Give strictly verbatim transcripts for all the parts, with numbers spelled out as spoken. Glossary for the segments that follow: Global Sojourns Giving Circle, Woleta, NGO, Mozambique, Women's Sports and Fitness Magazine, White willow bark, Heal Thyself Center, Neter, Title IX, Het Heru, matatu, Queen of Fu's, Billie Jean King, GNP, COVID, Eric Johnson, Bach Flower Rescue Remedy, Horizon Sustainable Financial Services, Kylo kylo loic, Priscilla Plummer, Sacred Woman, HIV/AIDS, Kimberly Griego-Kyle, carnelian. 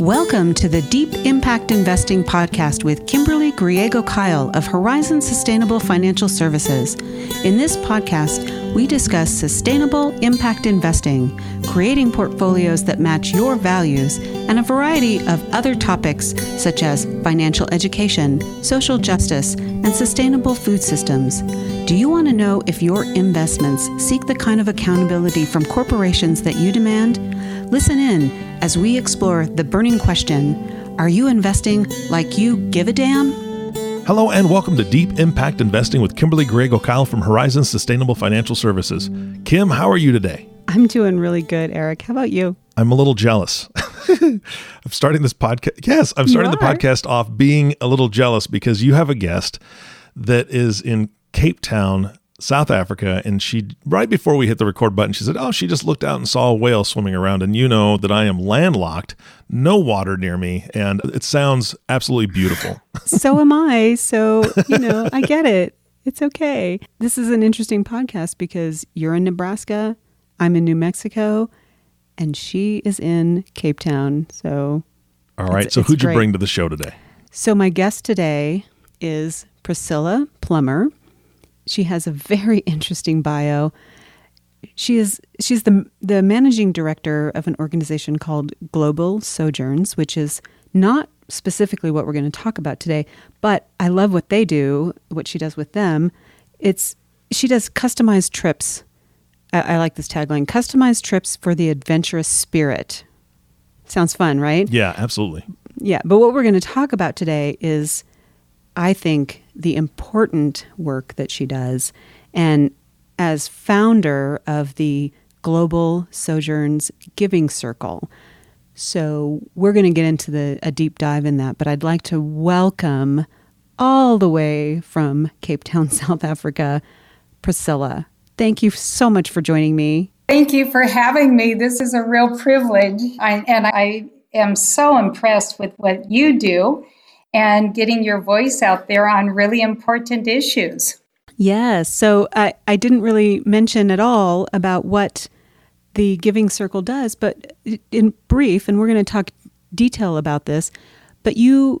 Welcome to the Deep Impact Investing Podcast with Kimberly Griego-Kyle of Horizon Sustainable Financial Services. In this podcast, we discuss sustainable impact investing, creating portfolios that match your values, and a variety of other topics such as financial education, social justice, and sustainable food systems. Do you want to know if your investments seek the kind of accountability from corporations that you demand? Listen in as we explore the burning question, are you investing like you give a damn? Hello and welcome to Deep Impact Investing with Kimberly Griego-Kyle from Horizon Sustainable Financial Services. Kim, how are you today? I'm doing really good, Eric. How about you? I'm a little jealous. I'm starting this podcast. Yes, I'm starting the podcast off being a little jealous because you have a guest that is in Cape Town, South Africa, and she, right before we hit the record button, she said, oh, she just looked out and saw a whale swimming around, and you know that I am landlocked, no water near me, and it sounds absolutely beautiful. So am I. So, you know, I get it. It's okay. This is an interesting podcast because you're in Nebraska, I'm in New Mexico, and she is in Cape Town. So, all right. So who'd you bring to the show today? So my guest today is Priscilla Plummer. She has a very interesting bio. She is she's the the managing director of an organization called Global Sojourns, which is not specifically what we're going to talk about today, but I love what they do, what she does with them. It's she does customized trips. I, I like this tagline, customized trips for the adventurous spirit. Sounds fun, right? Yeah, absolutely. Yeah, but what we're going to talk about today is, I think, the important work that she does. And as founder of the Global Sojourns Giving Circle. So we're going to get into the, a deep dive in that, but I'd like to welcome all the way from Cape Town, South Africa, Priscilla. Thank you so much for joining me. Thank you for having me. This is a real privilege. I, and I am so impressed with what you do and getting your voice out there on really important issues. Yes. Yeah, so I, I didn't really mention at all about what the Giving Circle does, but in brief, and we're going to talk detail about this, but you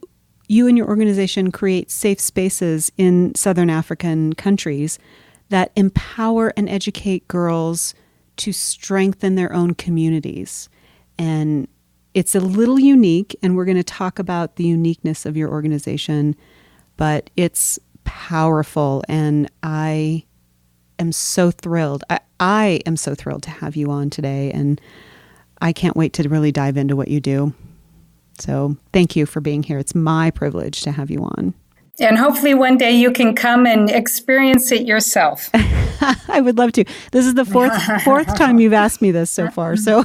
you and your organization create safe spaces in Southern African countries that empower and educate girls to strengthen their own communities. And it's a little unique, and we're going to talk about the uniqueness of your organization, but it's powerful, and I am so thrilled. I, I am so thrilled to have you on today, and I can't wait to really dive into what you do. So thank you for being here. It's my privilege to have you on. And hopefully one day you can come and experience it yourself. I would love to. This is the fourth fourth time you've asked me this so far, so...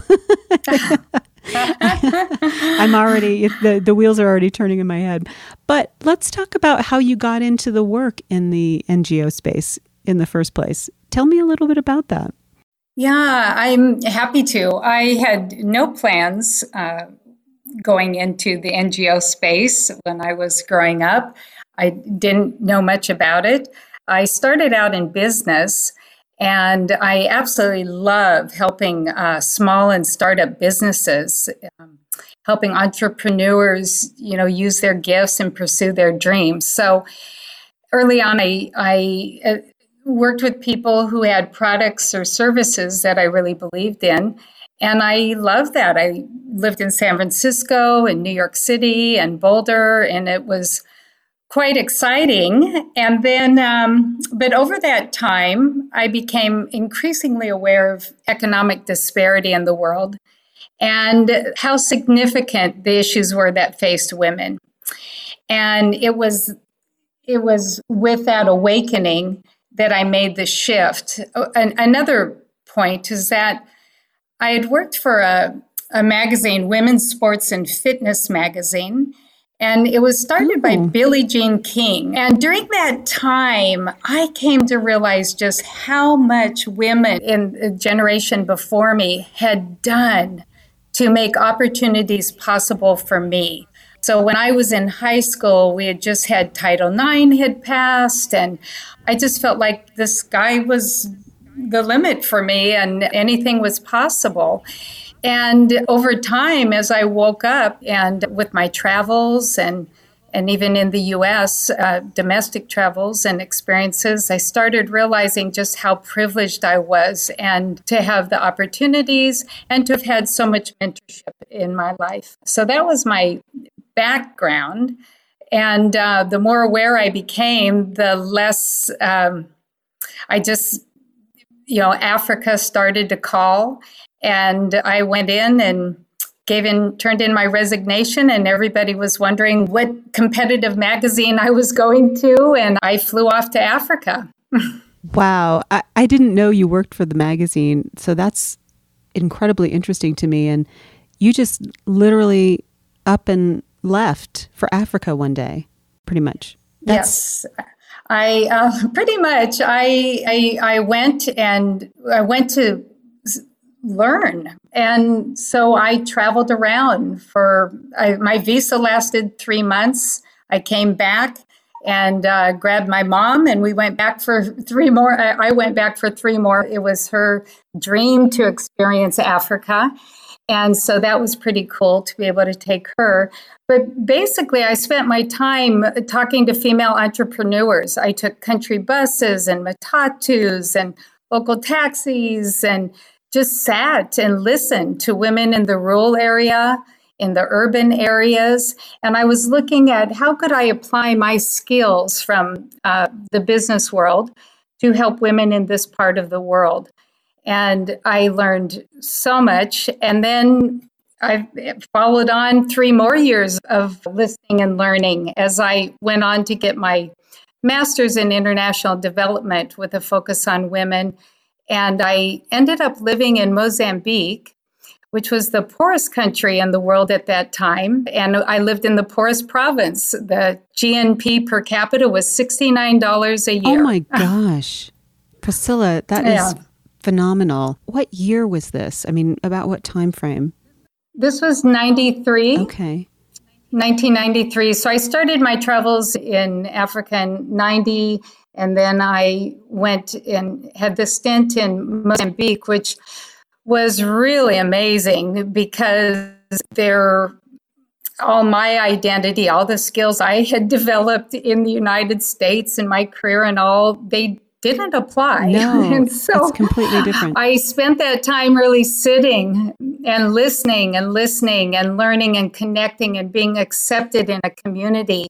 I'm already, the, the wheels are already turning in my head. But let's talk about how you got into the work in the N G O space in the first place. Tell me a little bit about that. Yeah, I'm happy to. I had no plans uh, going into the N G O space when I was growing up. I didn't know much about it. I started out in business. And I absolutely love helping uh, small and startup businesses, um, helping entrepreneurs, you know, use their gifts and pursue their dreams. So early on, I, I worked with people who had products or services that I really believed in. And I loved that. I lived in San Francisco and New York City and Boulder, and it was quite exciting. And then, um, but over that time, I became increasingly aware of economic disparity in the world and how significant the issues were that faced women. And it was, it was with that awakening that I made the shift. And another point is that I had worked for a, a magazine, Women's Sports and Fitness Magazine, and it was started Ooh. by Billie Jean King. And during that time, I came to realize just how much women in the generation before me had done to make opportunities possible for me. So when I was in high school, we had just had Title nine had passed, and I just felt like the sky was the limit for me and anything was possible. And over time, as I woke up and with my travels and and even in the U S, uh, domestic travels and experiences, I started realizing just how privileged I was and to have the opportunities and to have had so much mentorship in my life. So that was my background. And uh, the more aware I became, the less um, I just, you know, Africa started to call. And I went in and gave in, turned in my resignation, and everybody was wondering what competitive magazine I was going to, and I flew off to Africa. Wow. I, I didn't know you worked for the magazine, so that's incredibly interesting to me. And you just literally up and left for Africa one day, pretty much. That's- yes. I uh, pretty much, I, I I went and I went to learn. And so I traveled around for, I, my visa lasted three months. I came back and uh, grabbed my mom and we went back for three more. I, I went back for three more. It was her dream to experience Africa. And so that was pretty cool to be able to take her. But basically, I spent my time talking to female entrepreneurs. I took country buses and matatus and local taxis and just sat and listened to women in the rural area, in the urban areas. And I was looking at how could I apply my skills from uh, the business world to help women in this part of the world. And I learned so much. And then I followed on three more years of listening and learning as I went on to get my master's in international development with a focus on women. And I ended up living in Mozambique, which was the poorest country in the world at that time. And I lived in the poorest province. The G N P per capita was sixty-nine dollars a year. Oh my gosh. Priscilla, that yeah. is phenomenal. What year was this? I mean, about what time frame? This was ninety-three. Okay. nineteen ninety-three. So I started my travels in Africa in ninety. And then I went and had this stint in Mozambique, which was really amazing because they're all my identity, all the skills I had developed in the United States in my career and all, they didn't apply. No, and so it's completely different. I spent that time really sitting and listening and listening and learning and connecting and being accepted in a community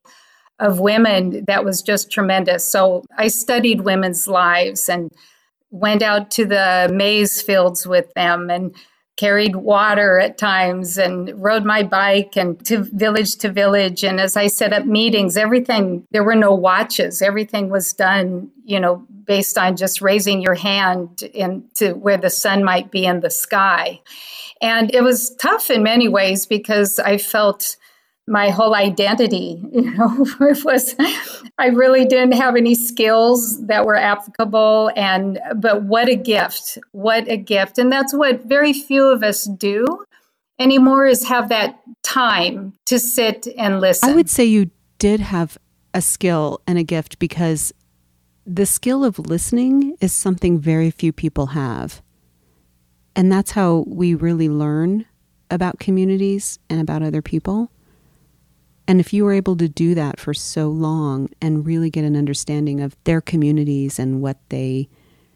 of women that was just tremendous. So I studied women's lives and went out to the maize fields with them and carried water at times and rode my bike and to village to village. And as I set up meetings, everything, there were no watches. Everything was done, you know, based on just raising your hand in to where the sun might be in the sky. And it was tough in many ways because I felt my whole identity, you know, it was, I really didn't have any skills that were applicable. And, but what a gift, what a gift. And that's what very few of us do anymore is have that time to sit and listen. I would say you did have a skill and a gift because the skill of listening is something very few people have. And that's how we really learn about communities and about other people. And if you were able to do that for so long and really get an understanding of their communities and what they,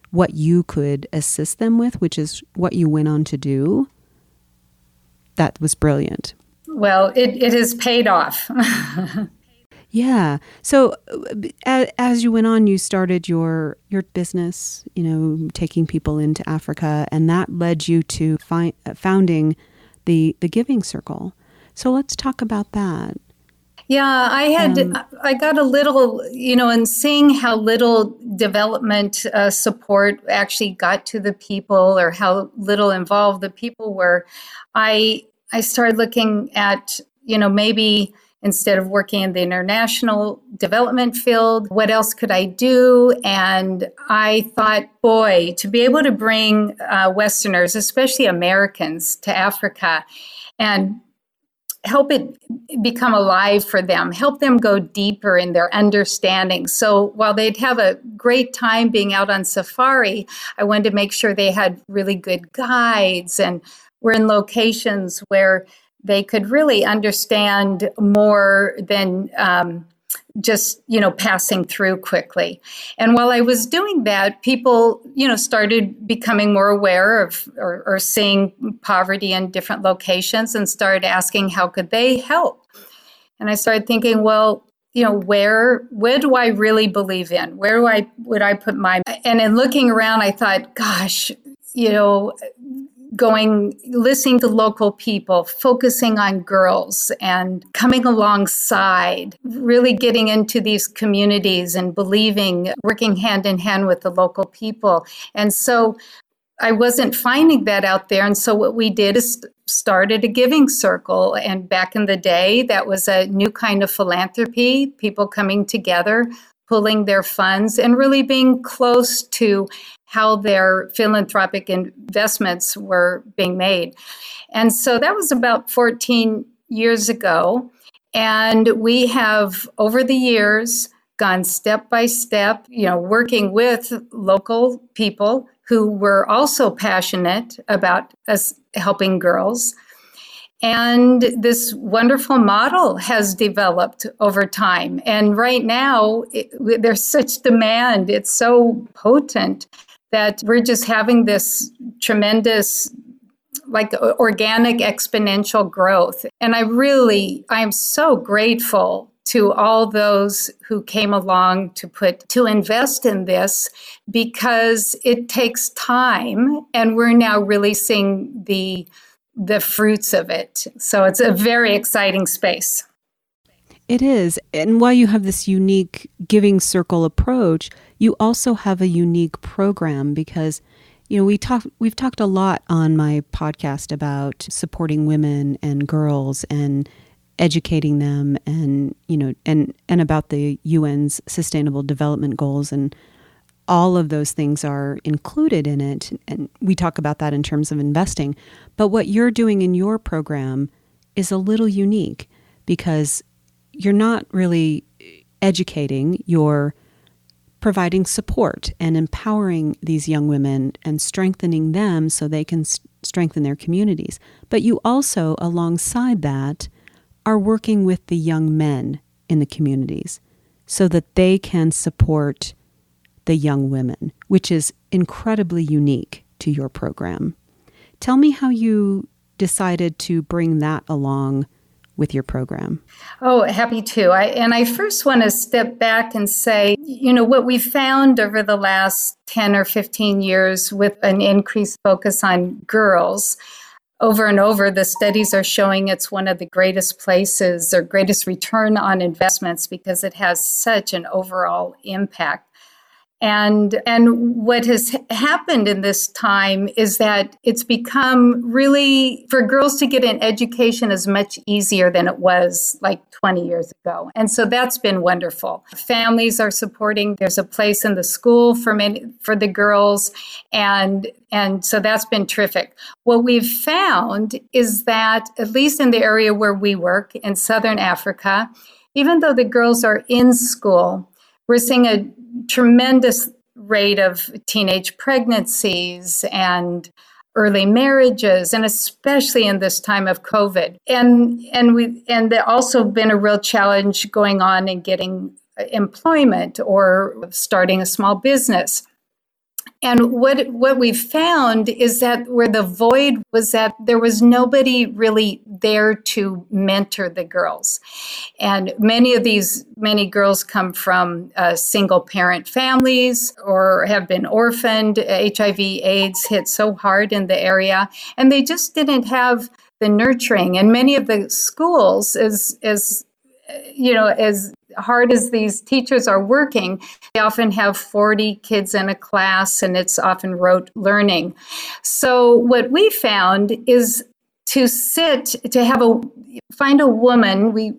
what you could assist them with, which is what you went on to do, that was brilliant. Well, it, it has paid off. Yeah. So as, as you went on, you started your, your business, you know, taking people into Africa, and that led you to fi- founding the, the Giving Circle. So let's talk about that. Yeah, I had, um, I got a little, you know, and seeing how little development uh, support actually got to the people or how little involved the people were, I I started looking at, you know, maybe instead of working in the international development field, what else could I do? And I thought, boy, to be able to bring uh, Westerners, especially Americans, to Africa and help it become alive for them, help them go deeper in their understanding. So while they'd have a great time being out on safari, I wanted to make sure they had really good guides and were in locations where they could really understand more than um, just, you know, passing through quickly. And while I was doing that, people, you know, started becoming more aware of or, or seeing poverty in different locations and started asking how could they help. And I started thinking, well, you know, where where do I really believe in? Where do I would I put my? And in looking around, I thought, gosh, you know, going, listening to local people, focusing on girls and coming alongside, really getting into these communities and believing, working hand in hand with the local people. And so I wasn't finding that out there. And so what we did is started a giving circle. And back in the day, that was a new kind of philanthropy, people coming together, pulling their funds and really being close to how their philanthropic investments were being made. And so that was about fourteen years ago. And we have, over the years, gone step by step, you know, working with local people who were also passionate about us helping girls. And this wonderful model has developed over time. And right now, it, there's such demand. It's so potent that we're just having this tremendous, like, organic, exponential growth. And I really, I'm so grateful to all those who came along to put to invest in this, because it takes time, and we're now really seeing the the fruits of it. So it's a very exciting space. It is. And while you have this unique giving circle approach, you also have a unique program, because you know, we talk, we've talked a lot on my podcast about supporting women and girls and educating them, and you know, and and about the U N's Sustainable Development Goals, and all of those things are included in it. And we talk about that in terms of investing. But what you're doing in your program is a little unique, because you're not really educating, you're providing support and empowering these young women and strengthening them so they can s- strengthen their communities. But you also, alongside that, are working with the young men in the communities so that they can support the young women, which is incredibly unique to your program. Tell me how you decided to bring that along with your program. Oh, happy to. I, and I first want to step back and say, you know, what we found over the last ten or fifteen years with an increased focus on girls, over and over, the studies are showing it's one of the greatest places or greatest return on investments, because it has such an overall impact. And and what has happened in this time is that it's become really, for girls to get an education is much easier than it was like twenty years ago. And so that's been wonderful. Families are supporting. There's a place in the school for many, for the girls. And, and so that's been terrific. What we've found is that, at least in the area where we work in Southern Africa, even though the girls are in school, we're seeing a tremendous rate of teenage pregnancies and early marriages, and especially in this time of COVID. And and we and there also been a real challenge going on in getting employment or starting a small business. And what what we found is that where the void was that there was nobody really there to mentor the girls. And many of these, many girls come from uh, single parent families or have been orphaned. H I V AIDS hit so hard in the area, and they just didn't have the nurturing. And many of the schools, as, as you know, as hard as these teachers are working, they often have forty kids in a class, and it's often rote learning. So what we found is to sit, to have a, find a woman, we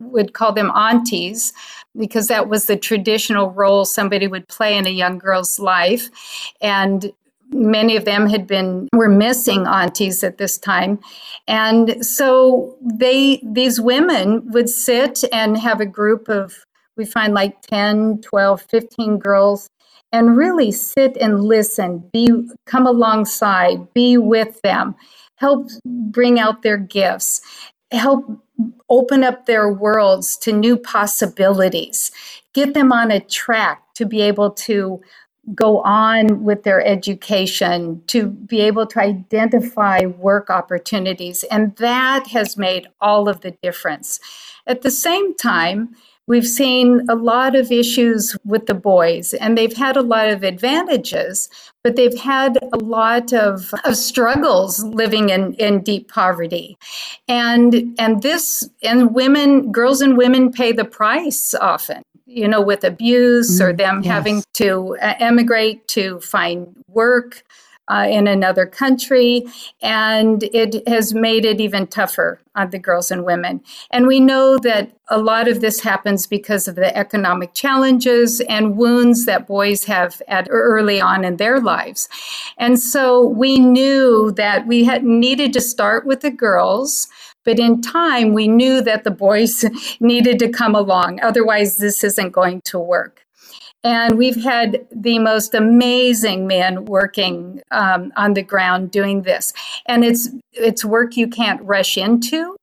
would call them aunties, because that was the traditional role somebody would play in a young girl's life. And many of them had been, were missing aunties at this time. And so they, these women would sit and have a group of, we find like ten, twelve, fifteen girls, and really sit and listen, be, come alongside, be with them, help bring out their gifts, help open up their worlds to new possibilities, get them on a track to be able to go on with their education, to be able to identify work opportunities. And that has made all of the difference. At the same time, we've seen a lot of issues with the boys, and they've had a lot of advantages, but they've had a lot of, of struggles living in, in deep poverty. And and this and women, girls and women pay the price often, you know, with abuse mm, or them yes. having to emigrate to find work uh, in another country. And it has made it even tougher on the girls and women. And we know that a lot of this happens because of the economic challenges and wounds that boys have at early on in their lives. And so we knew that we had needed to start with the girls, but in time, we knew that the boys needed to come along. Otherwise, this isn't going to work. And we've had the most amazing men working um, on the ground doing this. And it's it's work you can't rush into,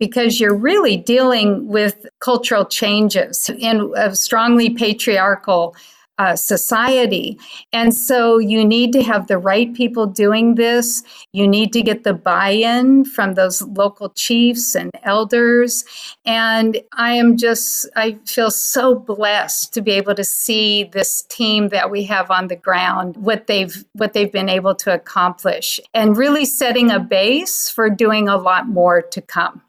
because you're really dealing with cultural changes in a strongly patriarchal Uh, society. And so you need to have the right people doing this. You need to get the buy-in from those local chiefs and elders. And I am just, I feel so blessed to be able to see this team that we have on the ground, what they've, what they've been able to accomplish, and really setting a base for doing a lot more to come.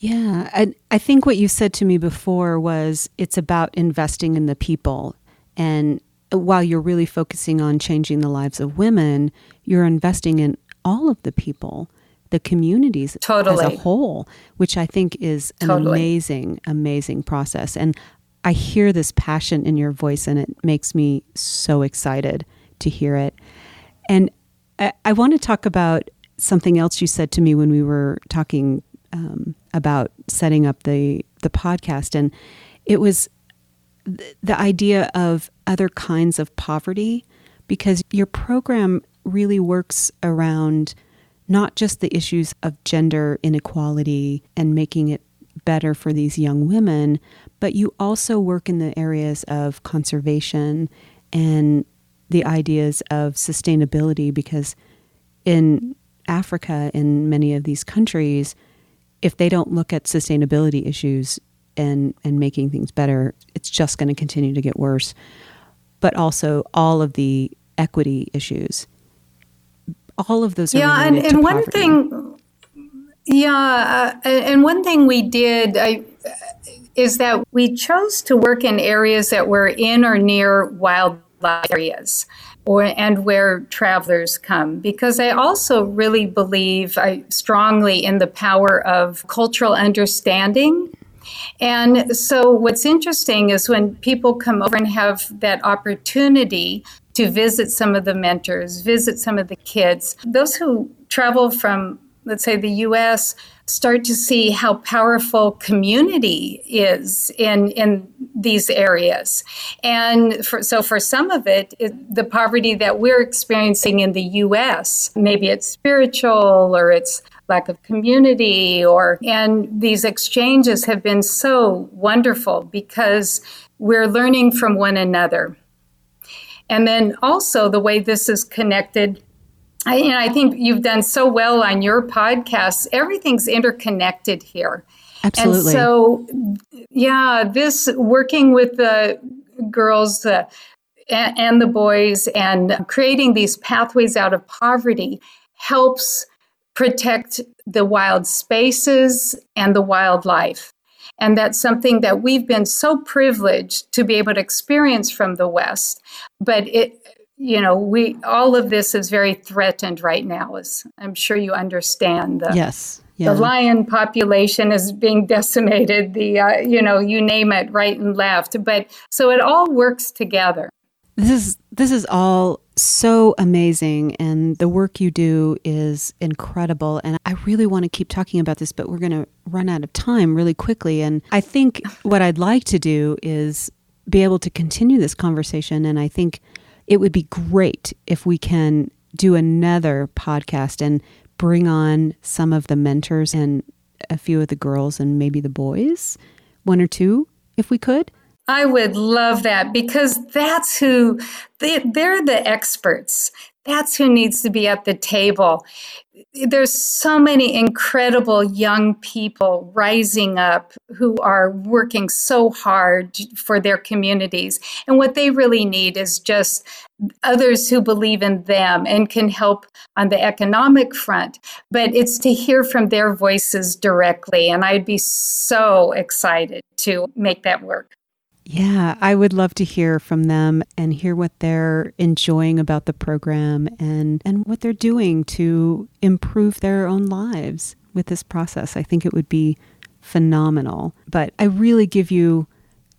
Yeah. I, I think what you said to me before was it's about investing in the people. And while you're really focusing on changing the lives of women, you're investing in all of the people, the communities totally. as a whole, which I think is an totally. amazing, amazing process. And I hear this passion in your voice, and it makes me so excited to hear it. And I, I want to talk about something else you said to me when we were talking um, about setting up the, the podcast. And it was the idea of other kinds of poverty, because your program really works around not just the issues of gender inequality and making it better for these young women, but you also work in the areas of conservation and the ideas of sustainability, because in Africa, in many of these countries, if they don't look at sustainability issues and and making things better, it's just going to continue to get worse. But also all of the equity issues, all of those are yeah, related and, and to one poverty. thing, yeah, uh, and one thing we did I, is that we chose to work in areas that were in or near wildlife areas, or and where travelers come, because I also really believe I strongly in the power of cultural understanding. And so what's interesting is when people come over and have that opportunity to visit some of the mentors, visit some of the kids, those who travel from, let's say, the U S start to see how powerful community is in in these areas. And for, so for some of it, it, the poverty that we're experiencing in the U S, maybe it's spiritual or it's lack of community, or and these exchanges have been so wonderful because we're learning from one another. And then also the way this is connected, I, you know, I think you've done so well on your podcast, everything's interconnected here. Absolutely. And so, yeah, this working with the girls uh, and, and the boys and creating these pathways out of poverty helps protect the wild spaces and the wildlife. And that's something that we've been so privileged to be able to experience from the West. But it, you know, we all of this is very threatened right now, as I'm sure you understand. The, yes. Yeah. The lion population is being decimated, the, uh, you know, you name it, right and left. But so it all works together. This is this is all so amazing, and the work you do is incredible. And I really want to keep talking about this, but we're going to run out of time really quickly. And I think what I'd like to do is be able to continue this conversation. And I think it would be great if we can do another podcast and bring on some of the mentors and a few of the girls and maybe the boys, one or two, if we could? I would love that, because that's who, they, they're the experts. That's who needs to be at the table. There's so many incredible young people rising up who are working so hard for their communities. And what they really need is just others who believe in them and can help on the economic front. But it's to hear from their voices directly. And I'd be so excited to make that work. Yeah, I would love to hear from them and hear what they're enjoying about the program and, and what they're doing to improve their own lives with this process. I think it would be phenomenal. But I really give you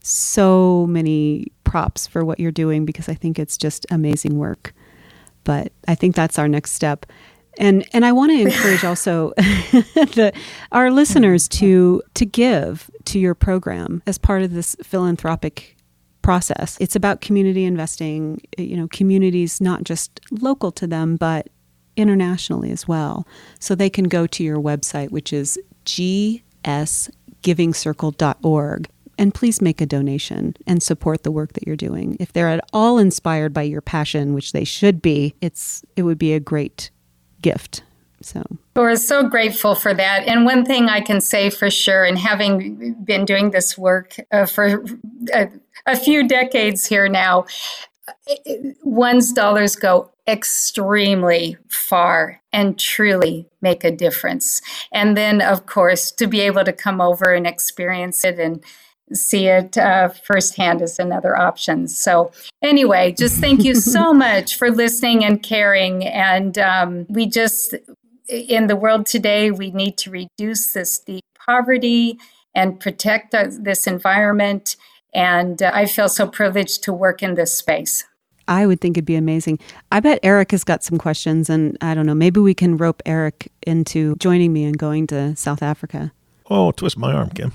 so many props for what you're doing, because I think it's just amazing work. But I think that's our next step. And and I want to encourage also the, our listeners to to give to your program as part of this philanthropic process. It's about community investing, you know, communities not just local to them, but internationally as well. So they can go to your website, which is g s giving circle dot org, and please make a donation and support the work that you're doing. If they're at all inspired by your passion, which they should be, it's it would be a great gift. So we're so grateful for that. And one thing I can say for sure, and having been doing this work uh, for a, a few decades here now, one's dollars go extremely far and truly make a difference. And then, of course, to be able to come over and experience it and see it uh, firsthand is another option. So anyway, just thank you so much for listening and caring. And um, we just, in the world today, we need to reduce this deep poverty and protect uh, this environment. And uh, I feel so privileged to work in this space. I would think it'd be amazing. I bet Eric has got some questions, and I don't know, maybe we can rope Eric into joining me and going to South Africa. Oh, twist my arm, Kim.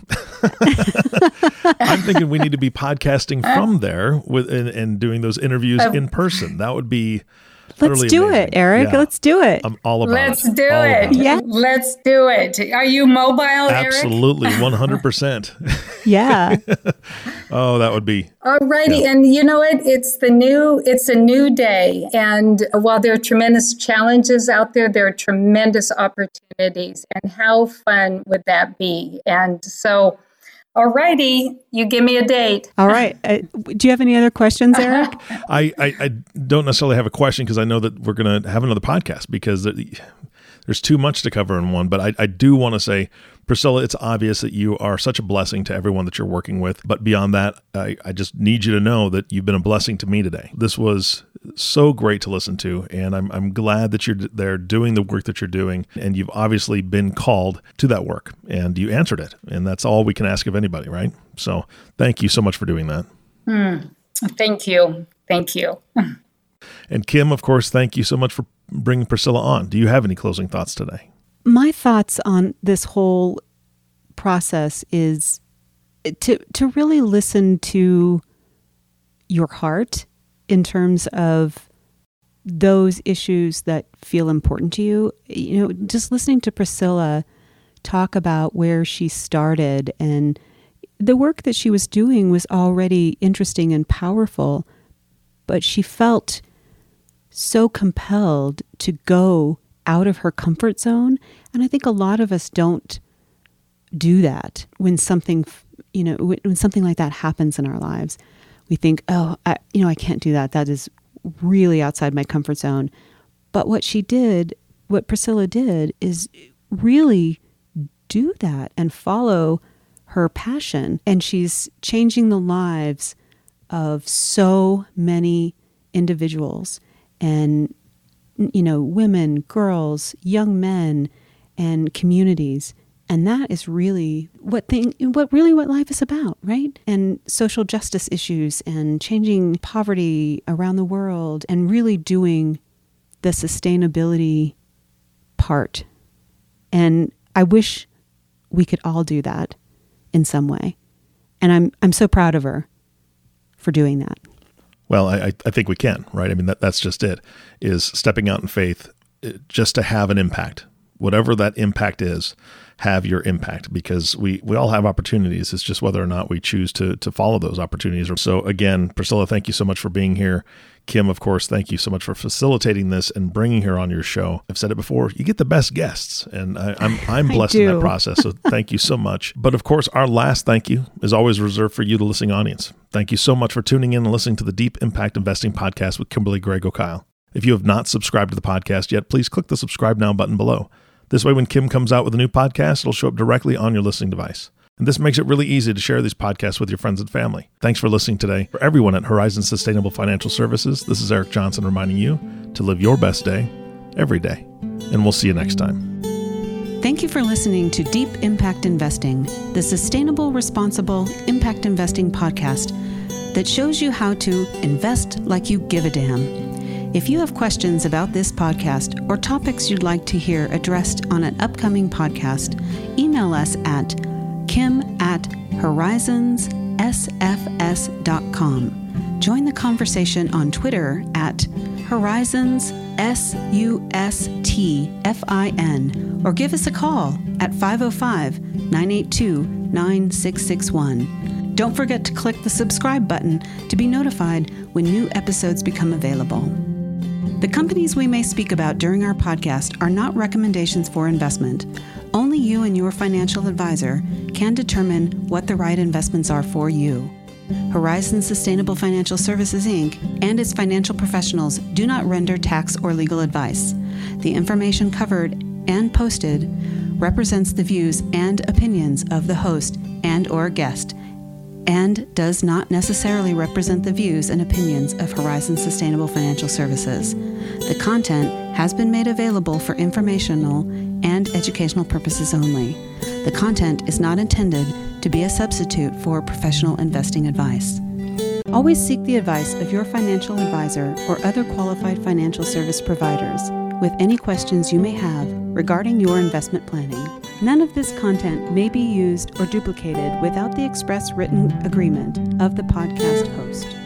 I'm thinking we need to be podcasting from there with and, and doing those interviews um, in person. That would be Let's do amazing. It, Eric. Yeah. Let's do it. I'm all about Let's it. Let's do all it. it. Yeah. Let's do it. Are you mobile, Absolutely, Eric? Absolutely, one hundred percent. Yeah. Oh, that would be. Alrighty, yeah. And you know what? It's the new it's a new day, and while there are tremendous challenges out there, there are tremendous opportunities, and how fun would that be? And so alrighty, you give me a date. All right. Uh, do you have any other questions, Eric? I, I, I don't necessarily have a question, because I know that we're going to have another podcast, because there's too much to cover in one. But I, I do want to say, Priscilla, it's obvious that you are such a blessing to everyone that you're working with. But beyond that, I, I just need you to know that you've been a blessing to me today. This was so great to listen to, and I'm I'm glad that you're there doing the work that you're doing, and you've obviously been called to that work, and you answered it, and that's all we can ask of anybody, right? So thank you so much for doing that. Mm, thank you. Thank you. And Kim, of course, thank you so much for bringing Priscilla on. Do you have any closing thoughts today? My thoughts on this whole process is to to really listen to your heart in terms of those issues that feel important to you. You know, just listening to Priscilla talk about where she started, and the work that she was doing was already interesting and powerful, but she felt so compelled to go out of her comfort zone. And I think a lot of us don't do that when something, you know, when something like that happens in our lives. We think, oh, I, you know, I can't do that. That is really outside my comfort zone. But what she did, what Priscilla did, is really do that and follow her passion. And she's changing the lives of so many individuals and, you know, women, girls, young men, and communities. And that is really what thing, what really what life is about, right? And social justice issues and changing poverty around the world, and really doing the sustainability part. And I wish we could all do that in some way. And I'm I'm so proud of her for doing that. Well, I I think we can, right? I mean, that that's just it, is stepping out in faith just to have an impact. whatever that impact is, have your impact, because we, we all have opportunities. It's just whether or not we choose to to follow those opportunities. So again, Priscilla, thank you so much for being here. Kim, of course, thank you so much for facilitating this and bringing her on your show. I've said it before, you get the best guests, and I, I'm I'm blessed in that process. So thank you so much. But of course, our last thank you is always reserved for you, the listening audience. Thank you so much for tuning in and listening to the Deep Impact Investing Podcast with Kimberly Griego-Kyle. If you have not subscribed to the podcast yet, please click the subscribe now button below. This way, when Kim comes out with a new podcast, it'll show up directly on your listening device. And this makes it really easy to share these podcasts with your friends and family. Thanks for listening today. For everyone at Horizon Sustainable Financial Services, this is Eric Johnson reminding you to live your best day every day. And we'll see you next time. Thank you for listening to Deep Impact Investing, the sustainable, responsible impact investing podcast that shows you how to invest like you give a damn. If you have questions about this podcast or topics you'd like to hear addressed on an upcoming podcast, email us at kim at horizons s f s dot com. Join the conversation on Twitter at horizons s u s t f i n, or give us a call at five oh five, nine eight two, nine six six one. Don't forget to click the subscribe button to be notified when new episodes become available. The companies we may speak about during our podcast are not recommendations for investment. Only you and your financial advisor can determine what the right investments are for you. Horizon Sustainable Financial Services, Incorporated and its financial professionals do not render tax or legal advice. The information covered and posted represents the views and opinions of the host and/or guest, and does not necessarily represent the views and opinions of Horizon Sustainable Financial Services. The content has been made available for informational and educational purposes only. The content is not intended to be a substitute for professional investing advice. Always seek the advice of your financial advisor or other qualified financial service providers with any questions you may have regarding your investment planning. None of this content may be used or duplicated without the express written agreement of the podcast host.